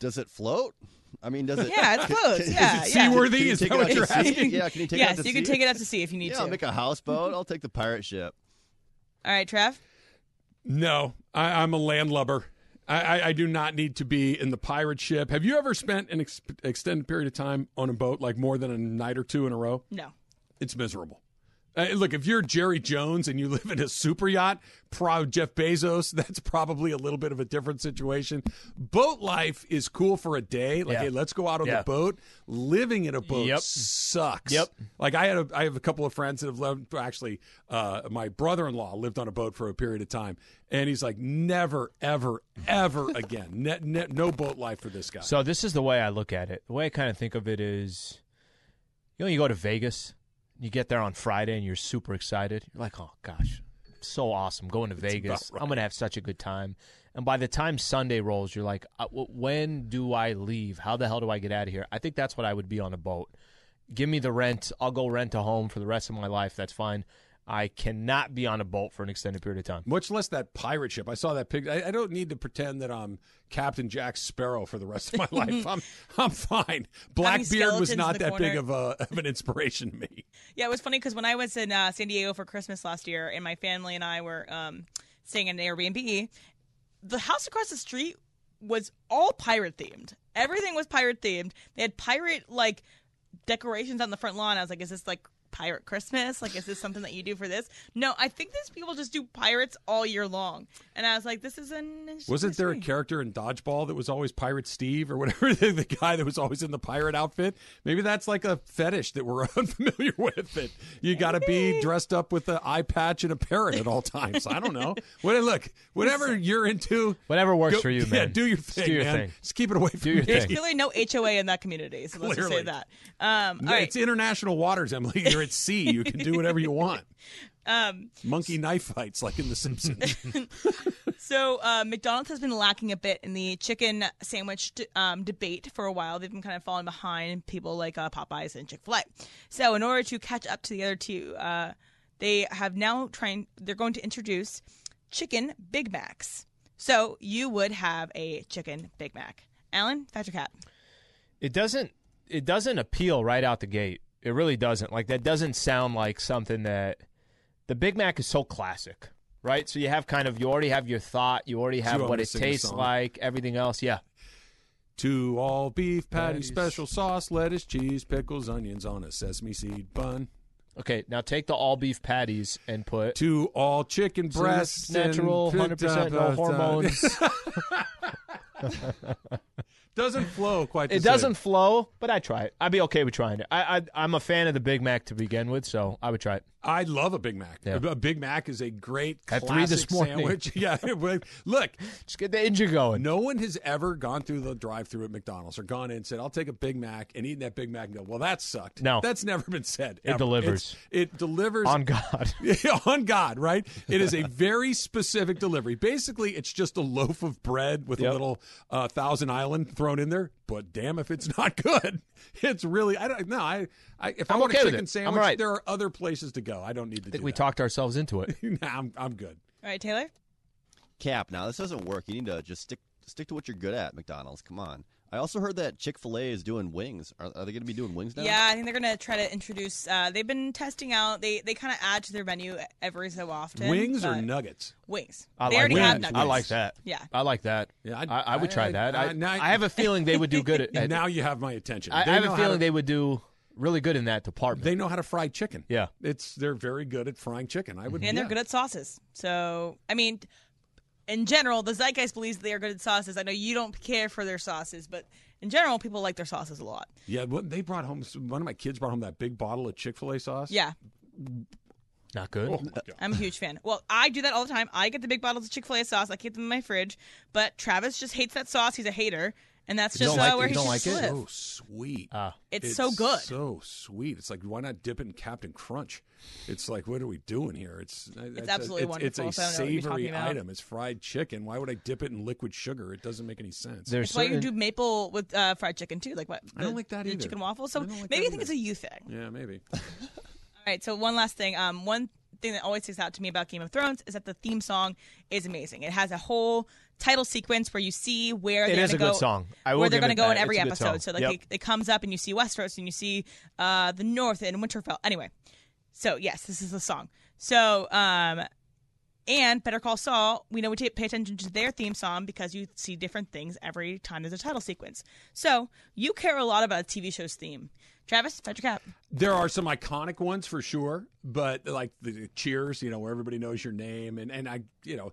Does it float? I mean, does it? Yeah, it's close. Can, yeah, is it seaworthy? Yeah. Is that what you're asking? Yeah, can you take yes, it out to sea? Yes, you can take it out to sea if you need yeah, to. Yeah, I'll make a houseboat. I'll take the pirate ship. All right, Trav? No, I, I'm a landlubber. I, I, I do not need to be in the pirate ship. Have you ever spent an ex- extended period of time on a boat, like more than a night or two in a row? No. It's miserable. Uh, look, if you're Jerry Jones and you live in a super yacht, proud Jeff Bezos, that's probably a little bit of a different situation. Boat life is cool for a day. Like, yeah. hey, let's go out on yeah. the boat. Living in a boat yep. sucks. Yep. Like, I had a, I have a couple of friends that have lived, actually, uh, my brother-in-law lived on a boat for a period of time. And he's like, never, ever, ever again. Net, net, no boat life for this guy. So this is the way I look at it. The way I kind of think of it is, you know, you go to Vegas. You get there on Friday and you're super excited. You're like, oh, gosh, so awesome. Going to it's Vegas. Right. I'm going to have such a good time. And by the time Sunday rolls, you're like, when do I leave? How the hell do I get out of here? I think that's what I would be on a boat. give me the rent. I'll go rent a home for the rest of my life. That's fine. I cannot be on a boat for an extended period of time. Much less that pirate ship. I saw that picture. I, I don't need to pretend that I'm Captain Jack Sparrow for the rest of my life. I'm I'm fine. Blackbeard was not that corner. big of, a, of an inspiration to me. Yeah, it was funny because when I was in uh, San Diego for Christmas last year and my family and I were um, staying in an Airbnb, the house across the street was all pirate-themed. Everything was pirate-themed. They had pirate-like decorations on the front lawn. I was like, is this like pirate Christmas? Like, is this something that you do for this? No, I think these people just do pirates all year long. And I was like, this is an interesting Wasn't there story. a character in Dodgeball that was always Pirate Steve or whatever, the guy that was always in the pirate outfit? Maybe that's like a fetish that we're unfamiliar with. That you got to be dressed up with an eye patch and a parrot at all times. I don't know. What, look, whatever you're into. Whatever works go, for you, man. Yeah, do your thing, do your man. Thing. Just keep it away from do your me. Thing. There's clearly no H O A in that community, so let's just say that. Um, all right. It's international waters, Emily. You're at sea, you can do whatever you want. Um, Monkey knife fights, like in The Simpsons. So uh, McDonald's has been lacking a bit in the chicken sandwich d- um, debate for a while. They've been kind of falling behind people like uh, Popeyes and Chick-fil-A. So in order to catch up to the other two, uh, they have now trying. They're going to introduce chicken Big Macs. So you would have a chicken Big Mac. Alan, that's your cat. It doesn't. It doesn't appeal right out the gate. It really doesn't. Like, that doesn't sound like something that – the Big Mac is so classic, right? So you have kind of – you already have your thought. You already have what it tastes like, everything else. Yeah. Two all beef patties, special sauce, lettuce, cheese, pickles, onions on a sesame seed bun. Okay, now take the all beef patties and put – two all chicken breasts. Natural, one hundred percent, no hormones. Doesn't flow quite the It same. doesn't flow, but I try it. I'd be okay with trying it. I, I, I'm a fan of the Big Mac to begin with, so I would try it. I love a Big Mac. Yeah. A Big Mac is a great classic At three this morning. sandwich. Yeah, look. Just get the engine going. No one has ever gone through the drive-thru at McDonald's or gone in and said, I'll take a Big Mac, and eaten that Big Mac and go, well, that sucked. No. That's never been said. It ever. delivers. It's, it delivers. On God. On God, right? It is a very specific delivery. Basically, it's just a loaf of bread with yep. a little uh, Thousand Island thrown in there, but damn if it's not good. It's really I don't no I, I if I'm I want okay a chicken sandwich, right. there are other places to go. I don't need to. I think do we that. talked ourselves into it. nah, I'm I'm good. All right, Taylor. Cap, now this doesn't work. You need to just stick stick to what you're good at. McDonald's, come on. I also heard that Chick-fil-A is doing wings. Are, are they going to be doing wings now? Yeah, I think they're going to try to introduce. Uh, they've been testing out. They they kind of add to their menu every so often. Wings or nuggets? Wings. I they like already wings. have nuggets. I like that. Yeah, I like that. Yeah, I, I, I would try I, that. I, I, now, I have a feeling they would do good at. at now you have my attention. I, I have a feeling to, they would do really good in that department. They know how to fry chicken. Yeah, it's they're very good at frying chicken. I would, and yeah. they're good at sauces. So I mean. In general, the zeitgeist believes they are good at sauces. I know you don't care for their sauces, but in general, people like their sauces a lot. Yeah, they brought home one of my kids brought home that big bottle of Chick-fil-A sauce. Yeah, not good. Oh, I'm a huge fan. Well, I do that all the time. I get the big bottles of Chick-fil-A sauce. I keep them in my fridge. But Travis just hates that sauce. He's a hater, and that's you just like uh, where he don't just like live. It. So sweet. Uh, it's, it's so good. So sweet. It's like, why not dip it in Captain Crunch? It's like, what are we doing here? It's it's, it's absolutely a, it's, wonderful. It's a so savory item. It's fried chicken. Why would I dip it in liquid sugar? It doesn't make any sense. There's certain... why you do maple with uh, fried chicken too. Like what? The, I don't like that the either. Chicken waffles. So I like maybe I think either. It's a you thing. Yeah, maybe. All right. So one last thing. Um, one thing that always sticks out to me about Game of Thrones is that the theme song is amazing. It has a whole title sequence where you see where they're going to go. It is a good song. I will where they're going to go in every episode. So like yep. it, it comes up and you see Westeros and you see uh, the North and Winterfell. Anyway. So, yes, this is the song. So, um, and Better Call Saul, we know we t- pay attention to their theme song because you see different things every time there's a title sequence. So, you care a lot about a T V show's theme. Travis, Patrick Cap. There are some iconic ones for sure, but like the Cheers, you know, where everybody knows your name. And, and I, you know,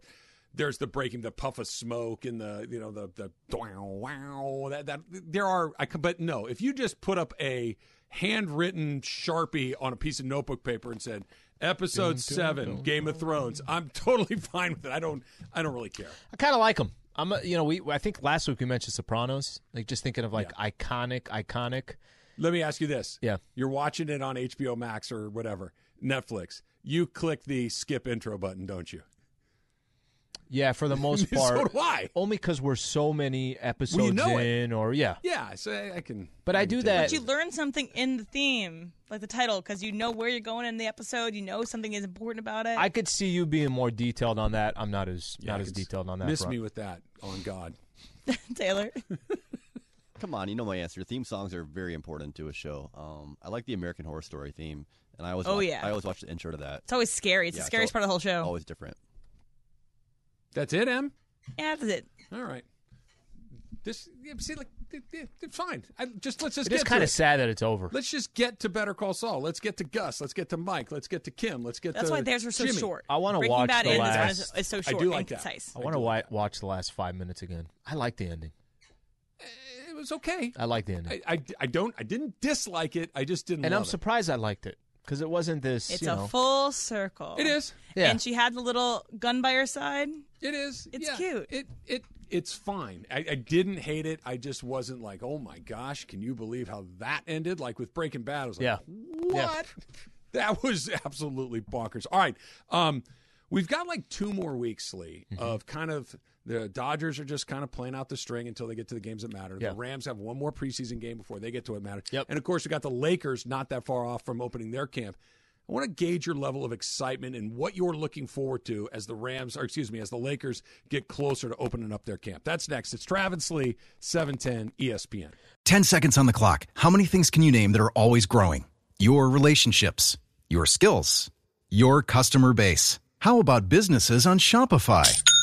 there's the breaking, the puff of smoke and the, you know, the, the, wow, that, that, there are, I, but no, if you just put up a, handwritten Sharpie on a piece of notebook paper and said, episode seven, Game of Thrones. I'm totally fine with it. I don't I don't really care. I kind of like them. I'm a, you know, we I think last week we mentioned Sopranos. Like just thinking of like yeah. iconic, iconic. Let me ask you this. Yeah. You're watching it on H B O Max or whatever, Netflix. You click the skip intro button, don't you? Yeah, for the most part. So do I. Only because we're so many episodes we know in, it. or yeah, yeah. So I, I can. But I, I do that. But you learn something in the theme, like the title, because you know where you're going in the episode. You know something is important about it. I could see you being more detailed on that. I'm not as yeah, not as detailed on that. Miss front. me with that, on God, Taylor. Come on, you know my answer. Theme songs are very important to a show. Um, I like the American Horror Story theme, and I always oh, watch, yeah. I always watch the intro to that. It's always scary. It's yeah, the scariest it's al- part of the whole show. Always different. That's it, Em? Yeah, that's it. All right. This yeah, see, like, yeah, fine. I, just let's just. It get is kind of sad that it's over. Let's just get to Better Call Saul. Let's get to Gus. Let's get to Mike. Let's get to Kim. Let's get. That's to That's why theirs were so Jimmy. short. I want to watch Bad the last. Is, is so short I do like and that. Concise. I want to like watch the last five minutes again. I like the ending. It was okay. I like the ending. I, I, I don't. I didn't dislike it. I just didn't. And love I'm surprised it. I liked it. Because it wasn't this, It's you know. a full circle. It is. Yeah. And she had the little gun by her side. It is. It's yeah. cute. It it It's fine. I, I didn't hate it. I just wasn't like, oh, my gosh, can you believe how that ended? Like with Breaking Bad, I was like, yeah. what? Yeah. That was absolutely bonkers. All right. Um, we've got like two more weeks, Lee, mm-hmm. of kind of the Dodgers are just kind of playing out the string until they get to the games that matter. Yeah. The Rams have one more preseason game before they get to what matters. Yep. And, of course, we got the Lakers not that far off from opening their camp. I want to gauge your level of excitement and what you're looking forward to as the Rams, or excuse me, as the Lakers get closer to opening up their camp. That's next. It's Travis Lee, seven ten E S P N. Ten seconds on the clock. How many things can you name that are always growing? Your relationships, your skills, your customer base. How about businesses on Shopify?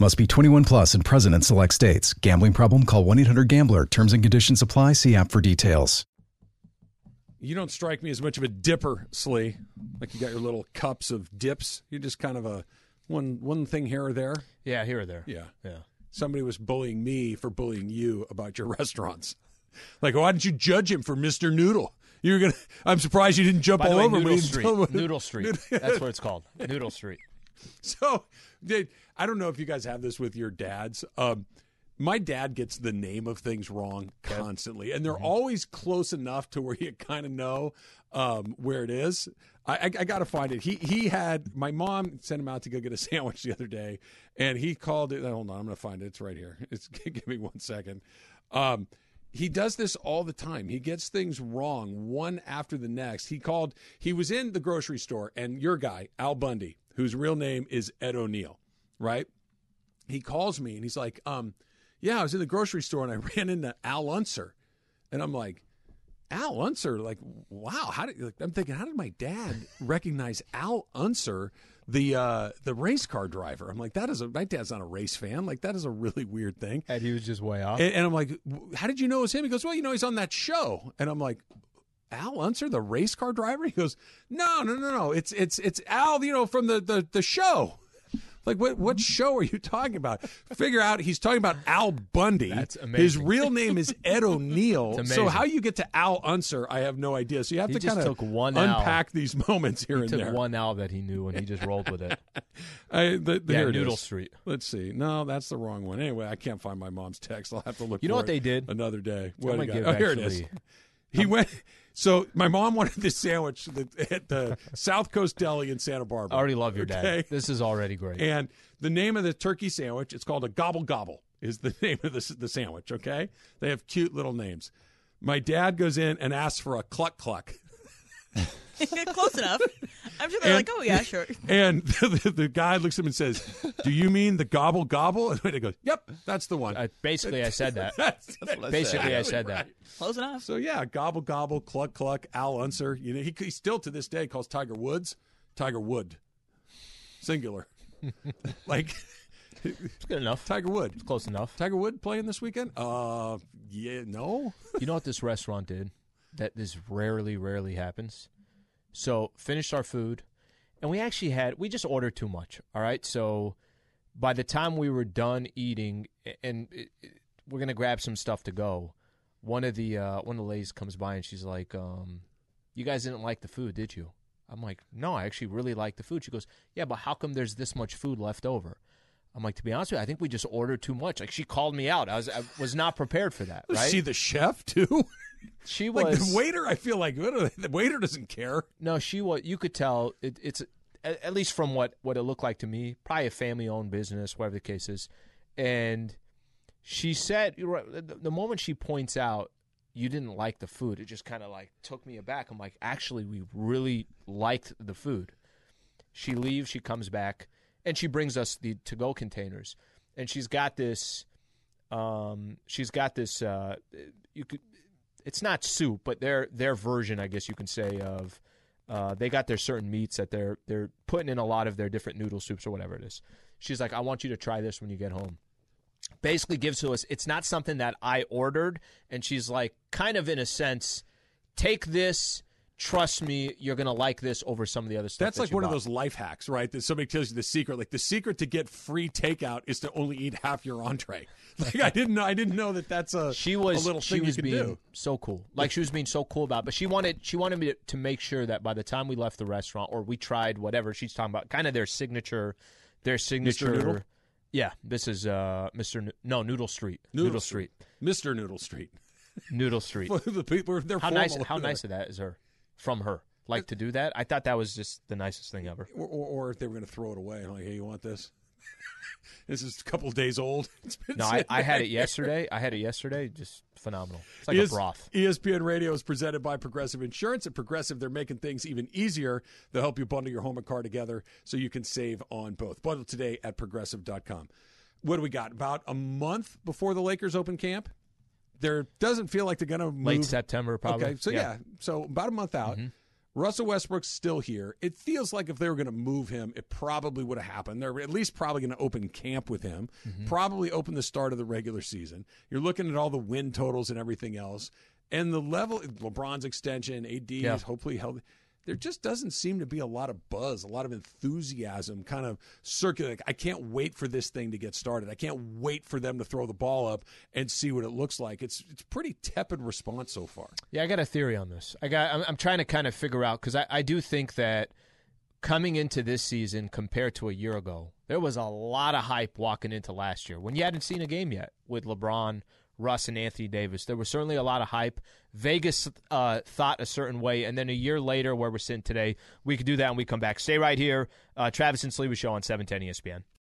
Must be twenty-one plus and present in select states. Gambling problem? Call one eight hundred gambler. Terms and conditions apply. See app for details. You don't strike me as much of a dipper, Slee. Like you got your little cups of dips. You're just kind of a one one thing here or there. Yeah, here or there. Yeah. Yeah. Somebody was bullying me for bullying you about your restaurants. Like, why didn't you judge him for Mister Noodle? You're gonna. I'm surprised you didn't jump By all way, over Noodle me. Street. Noodle, Noodle Street. That's what it's called. Noodle Street. So, I don't know if you guys have this with your dads. Um, my dad gets the name of things wrong constantly, and they're mm-hmm. always close enough to where you kind of know um, where it is. I, I, I got to find it. He he had my mom sent him out to go get a sandwich the other day, and he called it. Hold on, I'm going to find it. It's right here. It's give me one second. Um, He does this all the time. He gets things wrong one after the next. He called, he was in the grocery store, and your guy, Al Bundy, whose real name is Ed O'Neill, right? He calls me, and he's like, um, yeah, I was in the grocery store, and I ran into Al Unser. And I'm like, Al Unser? Like, wow. How did, like, I'm thinking, how did my dad recognize Al Unser, the uh, the race car driver? I'm like, that is a, my dad's not a race fan. Like, that is a really weird thing. And he was just way off. And, and I'm like, how did you know it was him? He goes, well, you know, he's on that show. And I'm like, Al Unser, the race car driver? He goes, no, no, no, no. It's it's it's Al, you know, from the, the, the show. Like, what what show are you talking about? Figure out he's talking about Al Bundy. That's amazing. His real name is Ed O'Neill. So how you get to Al Unser, I have no idea. So you have he to kind of unpack Al. these moments here he and there. He took one Al that he knew, and he just rolled with it. I, the, the, yeah, Noodle Street. Let's see. No, that's the wrong one. Anyway, I can't find my mom's text. I'll have to look you for it. You know what they did? Another day. What do you got? Oh, here it is. He went... So my mom wanted this sandwich at the South Coast Deli in Santa Barbara. I already love your okay? dad. This is already great. And the name of the turkey sandwich, it's called a gobble gobble is the name of the, the sandwich, okay? They have cute little names. My dad goes in and asks for a cluck cluck. Close enough. I'm sure they're and, like, oh, yeah, sure. And the, the, the guy looks at him and says, do you mean the gobble gobble? And he goes, yep, that's the one. Uh, basically, I said that. that's, that's what I basically, said. I said that. Close enough. So, yeah, gobble gobble, cluck cluck, Al Unser. You know, he, he still to this day calls Tiger Woods Tiger Wood. Singular. Like, it's good enough. Tiger Wood. It's close enough. Tiger Wood playing this weekend? Uh, yeah, no. You know what this restaurant did? That this rarely, rarely happens. So finished our food, and we actually had, we just ordered too much, all right? So by the time we were done eating, and it, it, we're going to grab some stuff to go, one of the uh, one of the ladies comes by, and she's like, um, you guys didn't like the food, did you? I'm like, no, I actually really like the food. She goes, yeah, but how come there's this much food left over? I'm like, to be honest with you, I think we just ordered too much. Like, she called me out. I was I was not prepared for that, right? Was she the chef, too? She was. Like, the waiter, I feel like, the waiter doesn't care. No, she was. You could tell, it, it's at least from what, what it looked like to me, probably a family-owned business, whatever the case is. And she said, the moment she points out, you didn't like the food, it just kind of, like, took me aback. I'm like, actually, we really liked the food. She leaves. She comes back. And she brings us the to-go containers, and she's got this. Um, she's got this. Uh, you could, it's not soup, but their their version, I guess you can say, of uh, they got their certain meats that they're they're putting in a lot of their different noodle soups or whatever it is. She's like, I want you to try this when you get home. Basically, gives to us. It's not something that I ordered, and she's like, kind of in a sense, take this. Trust me, you're going to like this over some of the other stuff. That's that like you one bought. Of those life hacks, right? That somebody tells you the secret. Like the secret to get free takeout is to only eat half your entree. Like I didn't know, I didn't know that that's a, she was, a little she thing was you can being do. So cool. Like she was being so cool about it. But she wanted she wanted me to, to make sure that by the time we left the restaurant or we tried whatever she's talking about, kind of their signature, their signature. Mister Noodle? Yeah, this is uh, Mister No, no Noodle Street. Noodle, Noodle Street. Mister Noodle Street. Noodle Street. The people, they're how nice, how nice of that is her. From her, like to do that. I thought that was just the nicest thing ever. Or, or, or if they were going to throw it away, I'm like, hey, you want this? This is a couple of days old. It's been no, I, I had it yesterday. I had it yesterday. Just phenomenal. It's like E S- a broth. E S P N Radio is presented by Progressive Insurance. At Progressive, they're making things even easier. They'll help you bundle your home and car together so you can save on both. Bundle today at progressive dot com. What do we got? About a month before the Lakers open camp? There doesn't feel like they're going to move. Late September, probably. Okay, so yeah, yeah so about a month out. Mm-hmm. Russell Westbrook's still here. It feels like if they were going to move him, it probably would have happened. They're at least probably going to open camp with him, mm-hmm. probably open the start of the regular season. You're looking at all the win totals and everything else. And the level, LeBron's extension, A D yeah. is hopefully healthy. There just doesn't seem to be a lot of buzz, a lot of enthusiasm kind of circulating. I can't wait for this thing to get started. I can't wait for them to throw the ball up and see what it looks like. It's it's pretty tepid response so far. Yeah, I got a theory on this. I got, I'm, I'm trying to kind of figure out because I, I do think that coming into this season compared to a year ago, there was a lot of hype walking into last year when you hadn't seen a game yet with LeBron, Russ, and Anthony Davis. There was certainly a lot of hype. Vegas uh, thought a certain way, and then a year later, where we're sitting today, we could do that and we come back. Stay right here. Uh, Travis and Sliwa Show on seven ten E S P N.